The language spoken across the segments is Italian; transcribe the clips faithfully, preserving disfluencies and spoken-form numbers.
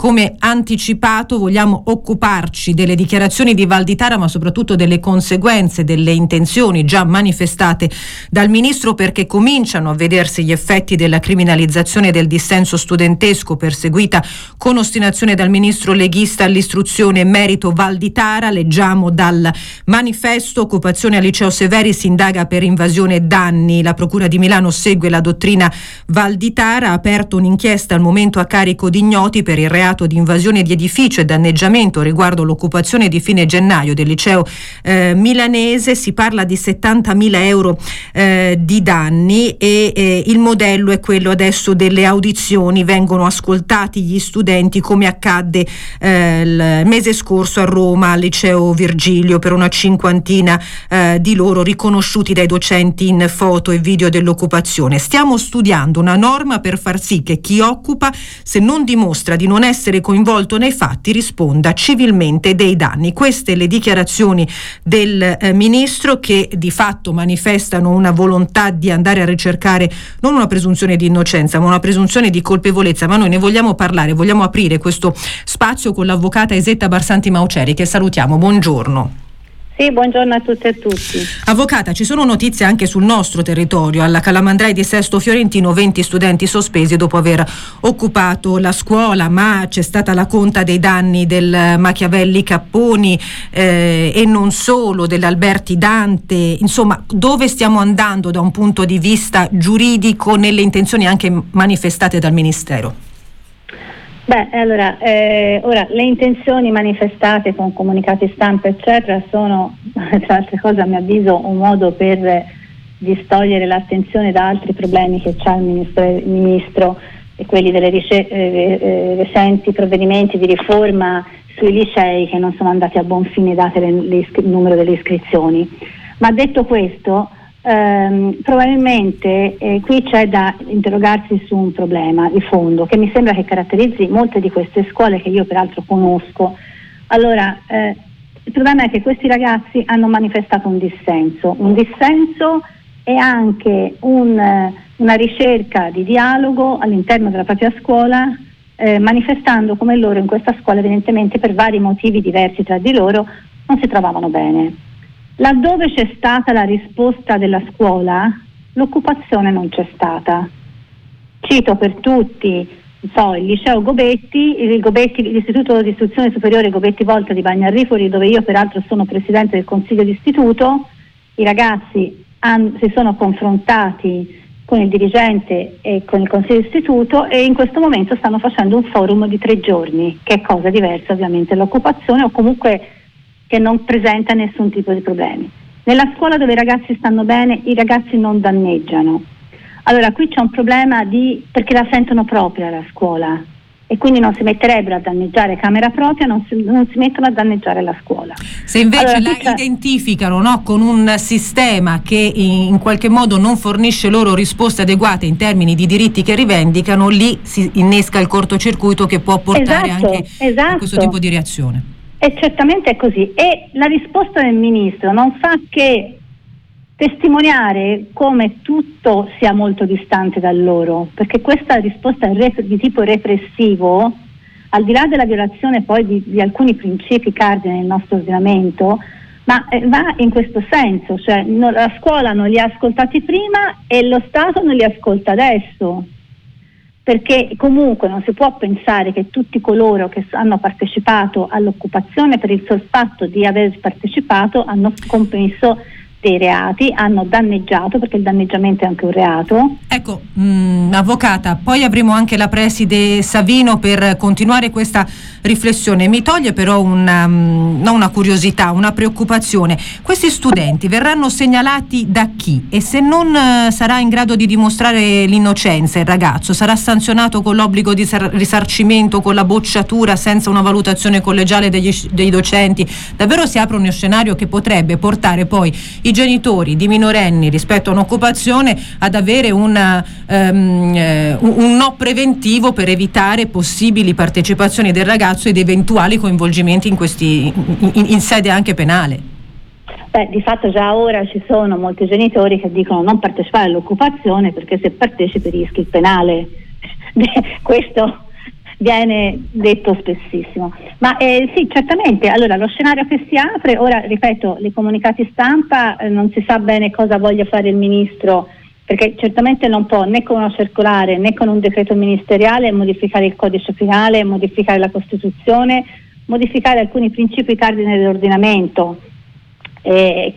come anticipato vogliamo occuparci delle dichiarazioni di Valditara, ma soprattutto delle conseguenze, delle intenzioni già manifestate dal ministro, perché cominciano a vedersi gli effetti della criminalizzazione del dissenso studentesco perseguita con ostinazione dal ministro leghista all'istruzione merito Valditara. Leggiamo dal manifesto: occupazione al liceo Severi, si indaga per invasione e danni. La procura di Milano segue la dottrina Valditara, ha aperto un'inchiesta al momento a carico di ignoti per il reato di invasione di edificio e danneggiamento riguardo l'occupazione di fine gennaio del liceo eh, milanese. Si parla di settantamila euro eh, di danni e eh, il modello è quello adesso delle audizioni, vengono ascoltati gli studenti come accadde eh, il mese scorso a Roma al liceo Virgilio, per una cinquantina eh, di loro riconosciuti dai docenti in foto e video dell'occupazione. Stiamo studiando una norma per far sì che chi occupa, se non dimostra di non essere essere coinvolto nei fatti, risponda civilmente dei danni. Queste le dichiarazioni del eh, ministro, che di fatto manifestano una volontà di andare a ricercare non una presunzione di innocenza ma una presunzione di colpevolezza, ma noi ne vogliamo parlare, vogliamo aprire questo spazio con l'avvocata Isetta Barsanti Mauceri, che salutiamo. Buongiorno. Sì, buongiorno a tutte e a tutti. Avvocata, ci sono notizie anche sul nostro territorio. Alla Calamandrei di Sesto Fiorentino venti studenti sospesi dopo aver occupato la scuola, ma c'è stata la conta dei danni del Machiavelli-Capponi eh, e non solo, dell'Alberti Dante. Insomma, dove stiamo andando da un punto di vista giuridico nelle intenzioni anche manifestate dal Ministero? Beh, allora, eh, ora le intenzioni manifestate con comunicati stampa eccetera sono, tra altre cose, a mio avviso, un modo per distogliere l'attenzione da altri problemi che c'ha il ministro, il ministro e quelli delle rice- eh, eh, recenti provvedimenti di riforma sui licei che non sono andati a buon fine date le, le iscri- il numero delle iscrizioni. Ma detto questo, Um, probabilmente eh, qui c'è da interrogarsi su un problema di fondo che mi sembra che caratterizzi molte di queste scuole, che io peraltro conosco. Allora, eh, il problema è che questi ragazzi hanno manifestato un dissenso, un dissenso e anche un, una ricerca di dialogo all'interno della propria scuola, eh, manifestando come loro in questa scuola, evidentemente per vari motivi diversi tra di loro, non si trovavano bene. Laddove c'è stata la risposta della scuola, l'occupazione non c'è stata. Cito per tutti, non so, il liceo Gobetti, il Gobetti, l'istituto di istruzione superiore Gobetti Volta di Bagno a Ripoli, dove io peraltro sono presidente del consiglio di istituto. I ragazzi han, si sono confrontati con il dirigente e con il consiglio di istituto e in questo momento stanno facendo un forum di tre giorni, che è cosa diversa ovviamente dall'occupazione, o comunque che non presenta nessun tipo di problemi. Nella scuola dove i ragazzi stanno bene, i ragazzi non danneggiano. Allora qui c'è un problema di perché la sentono propria la scuola e quindi non si metterebbero a danneggiare camera propria, non si, non si mettono a danneggiare la scuola. Se invece allora, la identificano, no, con un sistema che in qualche modo non fornisce loro risposte adeguate in termini di diritti che rivendicano, lì si innesca il cortocircuito che può portare esatto, anche esatto. a questo tipo di reazione. E certamente è così, e la risposta del ministro non fa che testimoniare come tutto sia molto distante da loro, perché questa risposta è di tipo repressivo, al di là della violazione poi di, di alcuni principi cardine del nostro ordinamento, ma eh, va in questo senso, cioè no, la scuola non li ha ascoltati prima e lo Stato non li ascolta adesso. Perché comunque non si può pensare che tutti coloro che hanno partecipato all'occupazione, per il sol fatto di aver partecipato, hanno commesso dei reati, hanno danneggiato, perché il danneggiamento è anche un reato. Ecco, mh, avvocata, poi avremo anche la preside Savino per continuare questa riflessione. Mi toglie però una, mh, non una curiosità, una preoccupazione. Questi studenti verranno segnalati da chi? E se non eh, sarà in grado di dimostrare l'innocenza il ragazzo, sarà sanzionato con l'obbligo di sar- risarcimento, con la bocciatura, senza una valutazione collegiale degli, dei docenti? Davvero si apre uno scenario che potrebbe portare poi i genitori di minorenni rispetto a un'occupazione ad avere una, um, eh, un no preventivo per evitare possibili partecipazioni del ragazzo ed eventuali coinvolgimenti in, questi, in, in, in sede anche penale. Beh, di fatto già ora ci sono molti genitori che dicono non partecipare all'occupazione perché se partecipi rischi il penale. Questo viene detto spessissimo. Ma eh, sì, certamente, allora lo scenario che si apre, ora ripeto, i comunicati stampa eh, non si sa bene cosa voglia fare il ministro, perché certamente non può né con una circolare né con un decreto ministeriale modificare il codice penale, modificare la Costituzione, modificare alcuni principi cardine dell'ordinamento. Eh,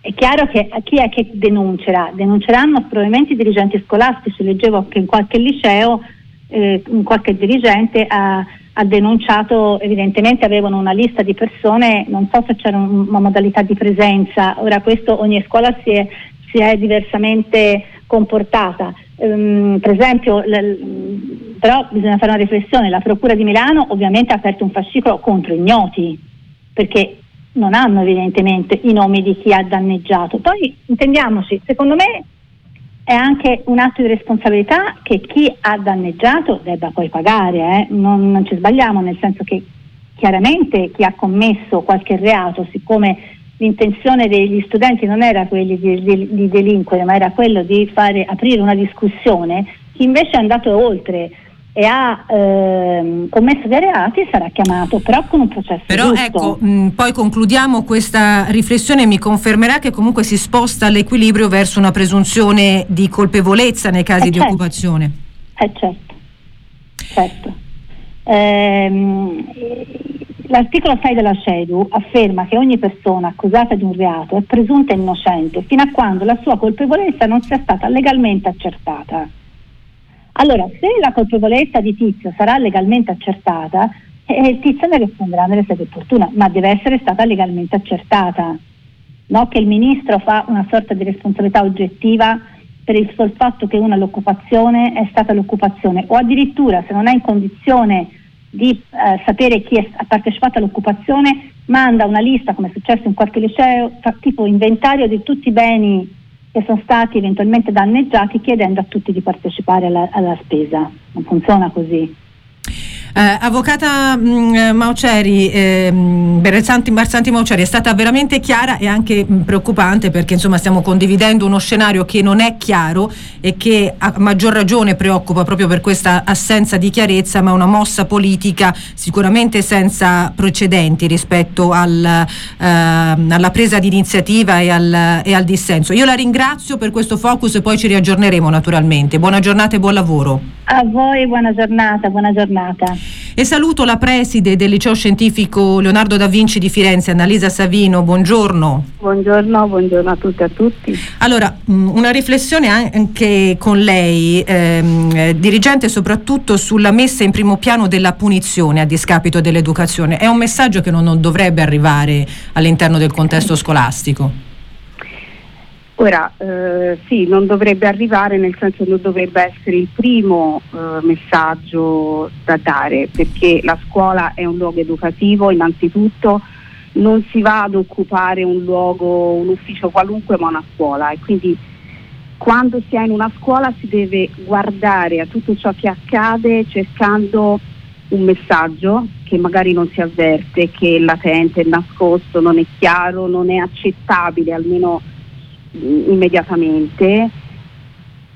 è chiaro che chi è che denuncerà? Denunceranno probabilmente i dirigenti scolastici. Leggevo che in qualche liceo eh, qualche dirigente ha, ha denunciato, evidentemente avevano una lista di persone, non so se c'era un, una modalità di presenza, ora questo ogni scuola si è, si è diversamente comportata. Um, per esempio l- però bisogna fare una riflessione, la Procura di Milano ovviamente ha aperto un fascicolo contro ignoti, perché non hanno evidentemente i nomi di chi ha danneggiato. Poi intendiamoci, secondo me è anche un atto di responsabilità che chi ha danneggiato debba poi pagare, eh? non, non ci sbagliamo, nel senso che chiaramente chi ha commesso qualche reato, siccome l'intenzione degli studenti non era quella di, di, di delinquere, ma era quello di fare aprire una discussione, chi invece è andato oltre e ha ehm, commesso dei reati sarà chiamato, però con un processo però giusto. Ecco, mh, poi concludiamo questa riflessione, mi confermerà che comunque si sposta l'equilibrio verso una presunzione di colpevolezza nei casi eh di certo. occupazione. Eh certo, certo. Ehm, l'articolo sei della C E D U afferma che ogni persona accusata di un reato è presunta innocente fino a quando la sua colpevolezza non sia stata legalmente accertata. Allora, se la colpevolezza di Tizio sarà legalmente accertata, eh, il Tizio ne risponderà nelle sedi opportune, ma deve essere stata legalmente accertata. No, che il ministro fa una sorta di responsabilità oggettiva per il solo fatto che una l'occupazione è stata l'occupazione, o addirittura se non è in condizione di eh, sapere chi è, ha partecipato all'occupazione, manda una lista, come è successo in qualche liceo, tra, tipo inventario di tutti i beni che sono stati eventualmente danneggiati, chiedendo a tutti di partecipare alla, alla spesa. Non funziona così. Eh, avvocata mh, Mauceri, eh, Barsanti, Barsanti Mauceri, è stata veramente chiara e anche mh, preoccupante, perché insomma stiamo condividendo uno scenario che non è chiaro e che a maggior ragione preoccupa proprio per questa assenza di chiarezza, ma una mossa politica sicuramente senza precedenti rispetto al, eh, alla presa di iniziativa e al, e al dissenso. Io la ringrazio per questo focus e poi ci riaggiorneremo naturalmente. Buona giornata e buon lavoro. A voi buona giornata, buona giornata. E saluto la preside del liceo scientifico Leonardo Da Vinci di Firenze, Annalisa Savino, buongiorno. Buongiorno, buongiorno a tutti e a tutti. Allora, una riflessione anche con lei, ehm, dirigente, soprattutto sulla messa in primo piano della punizione a discapito dell'educazione. È un messaggio che non, non dovrebbe arrivare all'interno del contesto scolastico? Ora, eh, sì, non dovrebbe arrivare, nel senso che non dovrebbe essere il primo eh, messaggio da dare, perché la scuola è un luogo educativo, innanzitutto non si va ad occupare un luogo, un ufficio qualunque, ma una scuola, e quindi quando si è in una scuola si deve guardare a tutto ciò che accade cercando un messaggio che magari non si avverte, che è latente, è nascosto, non è chiaro, non è accettabile, almeno immediatamente,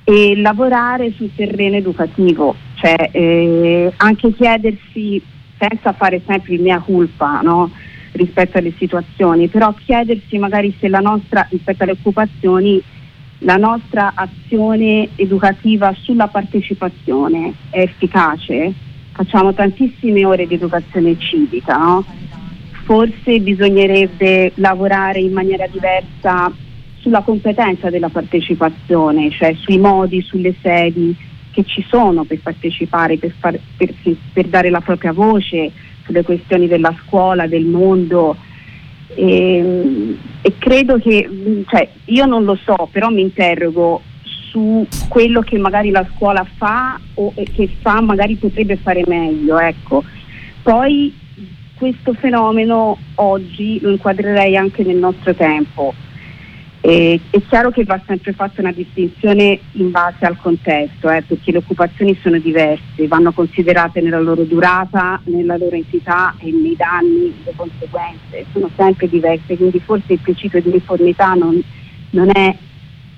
e lavorare sul terreno educativo, cioè eh, anche chiedersi, senza fare sempre il mea culpa, no? rispetto alle situazioni, però chiedersi magari se la nostra, rispetto alle occupazioni, la nostra azione educativa sulla partecipazione è efficace. Facciamo tantissime ore di educazione civica, no? Forse bisognerebbe lavorare in maniera diversa sulla competenza della partecipazione, cioè sui modi, sulle sedi che ci sono per partecipare, per, far, per, per dare la propria voce sulle questioni della scuola, del mondo, e, e credo che, cioè, io non lo so, però mi interrogo su quello che magari la scuola fa o che fa magari potrebbe fare meglio, ecco. Poi questo fenomeno oggi lo inquadrerei anche nel nostro tempo. Eh, è chiaro che va sempre fatta una distinzione in base al contesto, eh, perché le occupazioni sono diverse, vanno considerate nella loro durata, nella loro entità e nei danni, le conseguenze sono sempre diverse, quindi forse il principio di uniformità non, non è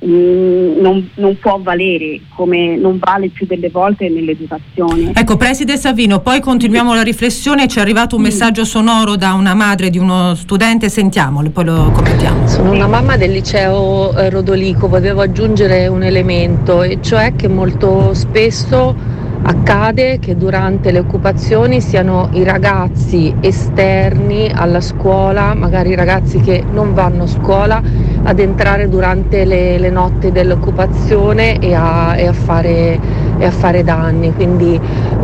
mh, non, non può valere, come non vale più delle volte nell'educazione. Ecco, preside Savino, poi continuiamo la riflessione. Ci è arrivato un messaggio sonoro da una madre di uno studente, sentiamolo, poi lo commentiamo. Sono una mamma del liceo Rodolico, volevo aggiungere un elemento, e cioè che molto spesso accade che durante le occupazioni siano i ragazzi esterni alla scuola, magari i ragazzi che non vanno a scuola, ad entrare durante le, le notti dell'occupazione e a, e a fare, e a fare danni. Quindi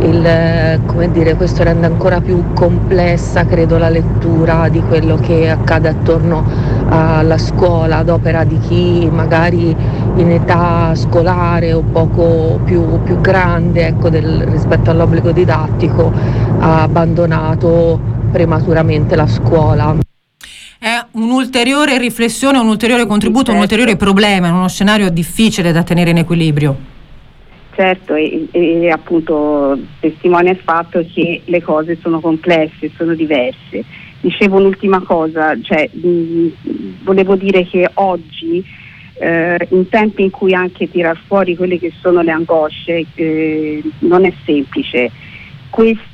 il, come dire, questo rende ancora più complessa, credo, la lettura di quello che accade attorno alla scuola ad opera di chi magari in età scolare o poco più, più grande, ecco, del, rispetto all'obbligo didattico, ha abbandonato prematuramente la scuola. È un'ulteriore riflessione, un ulteriore contributo, certo, un ulteriore problema in uno scenario difficile da tenere in equilibrio. Certo, e, e appunto testimonia il fatto che le cose sono complesse, sono diverse. Dicevo un'ultima cosa, cioè mh, volevo dire che oggi, eh, in tempi in cui anche tirar fuori quelle che sono le angosce, eh, non è semplice. Questo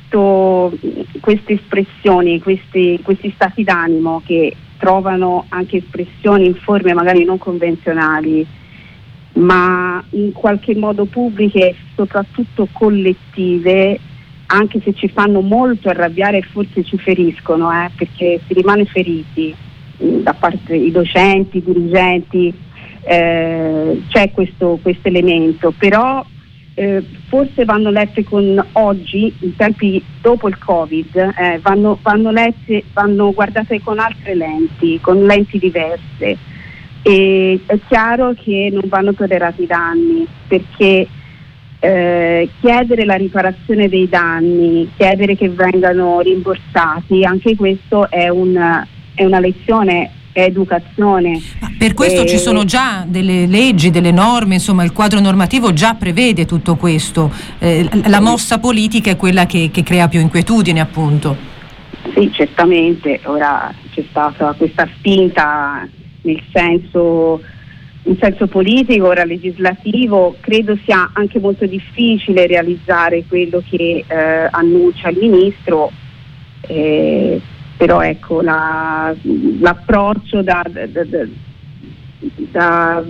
queste espressioni, questi, questi stati d'animo che trovano anche espressioni in forme magari non convenzionali, ma in qualche modo pubbliche e soprattutto collettive, anche se ci fanno molto arrabbiare e forse ci feriscono, eh, perché si rimane feriti da parte dei docenti, i dirigenti, eh, c'è questo elemento, però Eh, forse vanno lette con oggi, in tempi dopo il Covid, eh, vanno, vanno lette, vanno guardate con altre lenti, con lenti diverse, e è chiaro che non vanno tollerati i danni, perché eh, chiedere la riparazione dei danni, chiedere che vengano rimborsati, anche questo è una, è una lezione, è educazione. Ma per questo eh, ci sono già delle leggi, delle norme, insomma il quadro normativo già prevede tutto questo, eh, la mossa politica è quella che, che crea più inquietudine, appunto. Sì, certamente, ora c'è stata questa spinta nel senso, in senso politico, ora legislativo, credo sia anche molto difficile realizzare quello che eh, annuncia il ministro, eh, però ecco la, l'approccio da, da, da, da,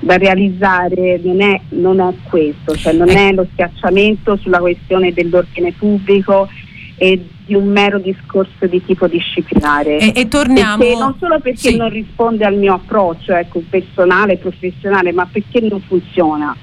da realizzare non è, non è questo, cioè non è lo schiacciamento sulla questione dell'ordine pubblico e di un mero discorso di tipo disciplinare, e, e torniamo, perché non solo perché sì, non risponde al mio approccio, ecco, personale e professionale, ma perché non funziona.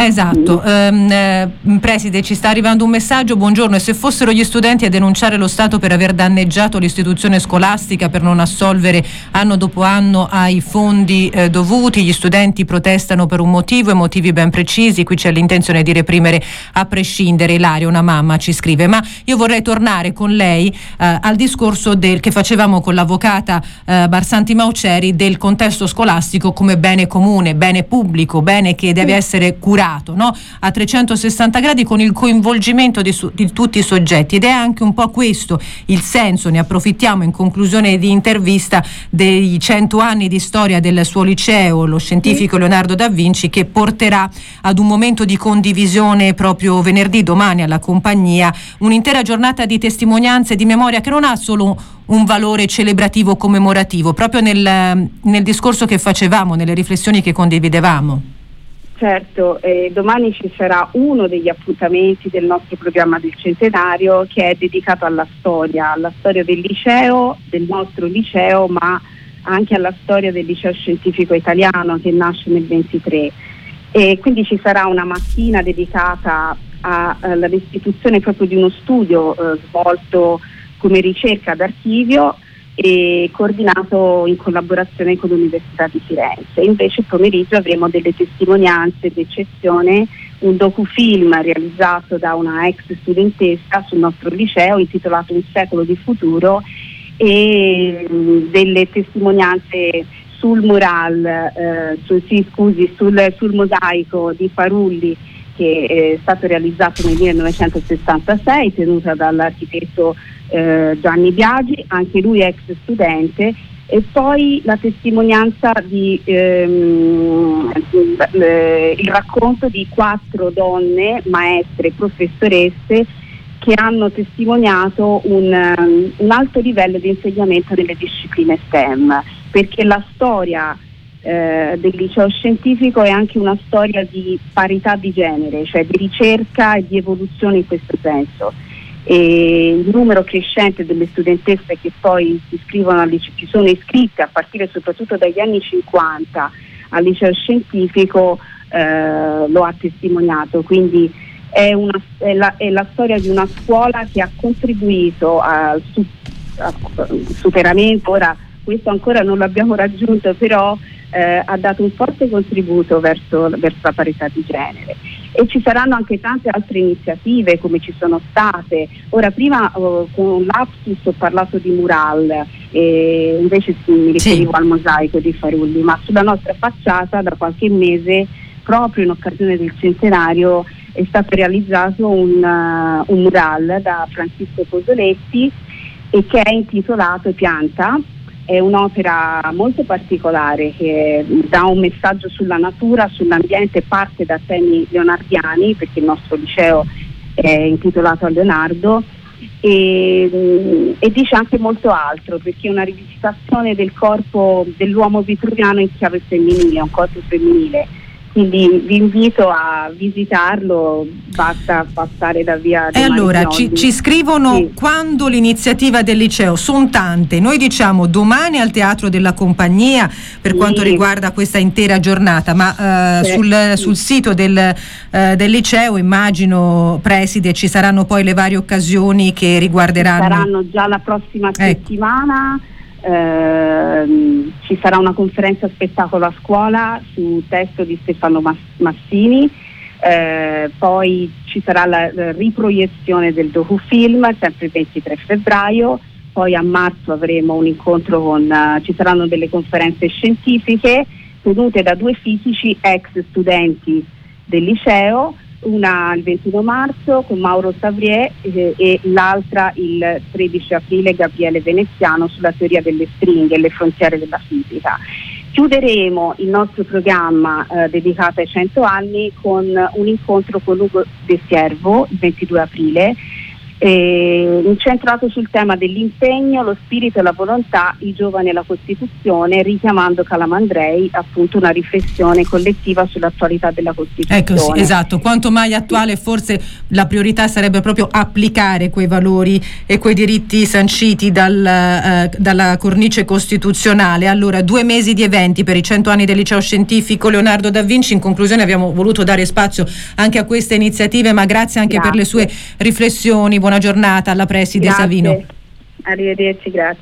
Esatto, eh, preside, ci sta arrivando un messaggio. Buongiorno, e se fossero gli studenti a denunciare lo Stato per aver danneggiato l'istituzione scolastica per non assolvere anno dopo anno ai fondi eh, dovuti? Gli studenti protestano per un motivo e motivi ben precisi, qui c'è l'intenzione di reprimere a prescindere. Ilaria, una mamma, ci scrive. Ma io vorrei tornare con lei eh, al discorso del, che facevamo con l'avvocata eh, Barsanti Mauceri, del contesto scolastico come bene comune, bene pubblico, bene che deve essere curato, no? A trecentosessanta gradi, con il coinvolgimento di, su, di tutti i soggetti, ed è anche un po' questo il senso, ne approfittiamo in conclusione di intervista, dei cento anni di storia del suo liceo, lo scientifico Leonardo Da Vinci, che porterà ad un momento di condivisione proprio venerdì, domani, alla Compagnia, un'intera giornata di testimonianze e di memoria che non ha solo un valore celebrativo commemorativo, proprio nel, nel discorso che facevamo, nelle riflessioni che condividevamo. Certo, eh, domani ci sarà uno degli appuntamenti del nostro programma del centenario, che è dedicato alla storia, alla storia del liceo, del nostro liceo, ma anche alla storia del liceo scientifico italiano, che nasce nel ventitré. E quindi ci sarà una mattina dedicata a, alla restituzione proprio di uno studio eh, svolto come ricerca d'archivio e coordinato in collaborazione con l'Università di Firenze. Invece pomeriggio avremo delle testimonianze d'eccezione, un docufilm realizzato da una ex studentessa sul nostro liceo, intitolato Un secolo di futuro, e mh, delle testimonianze sul mural, eh, sul, sì, scusi, sul, sul mosaico di Farulli, che è stato realizzato nel millenovecentosessantasei, tenuta dall'architetto eh, Gianni Biagi, anche lui ex studente, E poi la testimonianza di ehm, il racconto di quattro donne maestre, professoresse, che hanno testimoniato un, un alto livello di insegnamento nelle discipline STEM, perché la storia eh, del liceo scientifico è anche una storia di parità di genere, cioè di ricerca e di evoluzione in questo senso. E il numero crescente delle studentesse che poi si iscrivono al liceo, sono iscritte a partire soprattutto dagli anni cinquanta al liceo scientifico, eh, lo ha testimoniato. Quindi è, una, è, la, è la storia di una scuola che ha contribuito al su, superamento, ora questo ancora non l'abbiamo raggiunto, però eh, ha dato un forte contributo verso, verso la parità di genere. E ci saranno anche tante altre iniziative, come ci sono state. Ora, prima oh, con l'Apsus ho parlato di mural, e invece sì, mi riferivo sì. al mosaico di Farulli, ma sulla nostra facciata da qualche mese, proprio in occasione del centenario, è stato realizzato un, uh, un mural da Francesco Cosoletti, e che è intitolato Pianta. È un'opera molto particolare che dà un messaggio sulla natura, sull'ambiente, parte da temi leonardiani, perché il nostro liceo è intitolato a Leonardo, e, e dice anche molto altro, perché è una rivisitazione del corpo dell'uomo vitruviano in chiave femminile, un corpo femminile. Quindi vi invito a visitarlo, basta passare da via. E allora ci, ci scrivono sì. quando l'iniziativa del liceo, sono tante, noi diciamo domani al Teatro della Compagnia per sì. quanto riguarda questa intera giornata, ma eh, sì. sul, sul sito del, eh, del liceo, immagino preside, ci saranno poi le varie occasioni che riguarderanno. Saranno già la prossima settimana. Ecco. Eh, ci sarà una conferenza spettacolo a scuola su testo di Stefano Massini, eh, poi ci sarà la, la riproiezione del docufilm sempre il ventitré febbraio, poi a marzo avremo un incontro con uh, ci saranno delle conferenze scientifiche tenute da due fisici ex studenti del liceo, una il ventuno marzo con Mauro Savrie eh, e l'altra il tredici aprile Gabriele Veneziano sulla teoria delle stringhe e le frontiere della fisica. Chiuderemo il nostro programma eh, dedicato ai cento anni con un incontro con Ugo De Siervo il ventidue aprile, eh, incentrato sul tema dell'impegno, lo spirito e la volontà, i giovani e la Costituzione, richiamando Calamandrei, appunto una riflessione collettiva sull'attualità della Costituzione. Ecco, sì, esatto, quanto mai attuale, forse la priorità sarebbe proprio applicare quei valori e quei diritti sanciti dal, eh, dalla cornice costituzionale. Allora, due mesi di eventi per i cento anni del liceo scientifico Leonardo Da Vinci. In conclusione abbiamo voluto dare spazio anche a queste iniziative, ma grazie anche grazie. per le sue riflessioni. Buona giornata alla preside grazie. Savino. Arrivederci, grazie.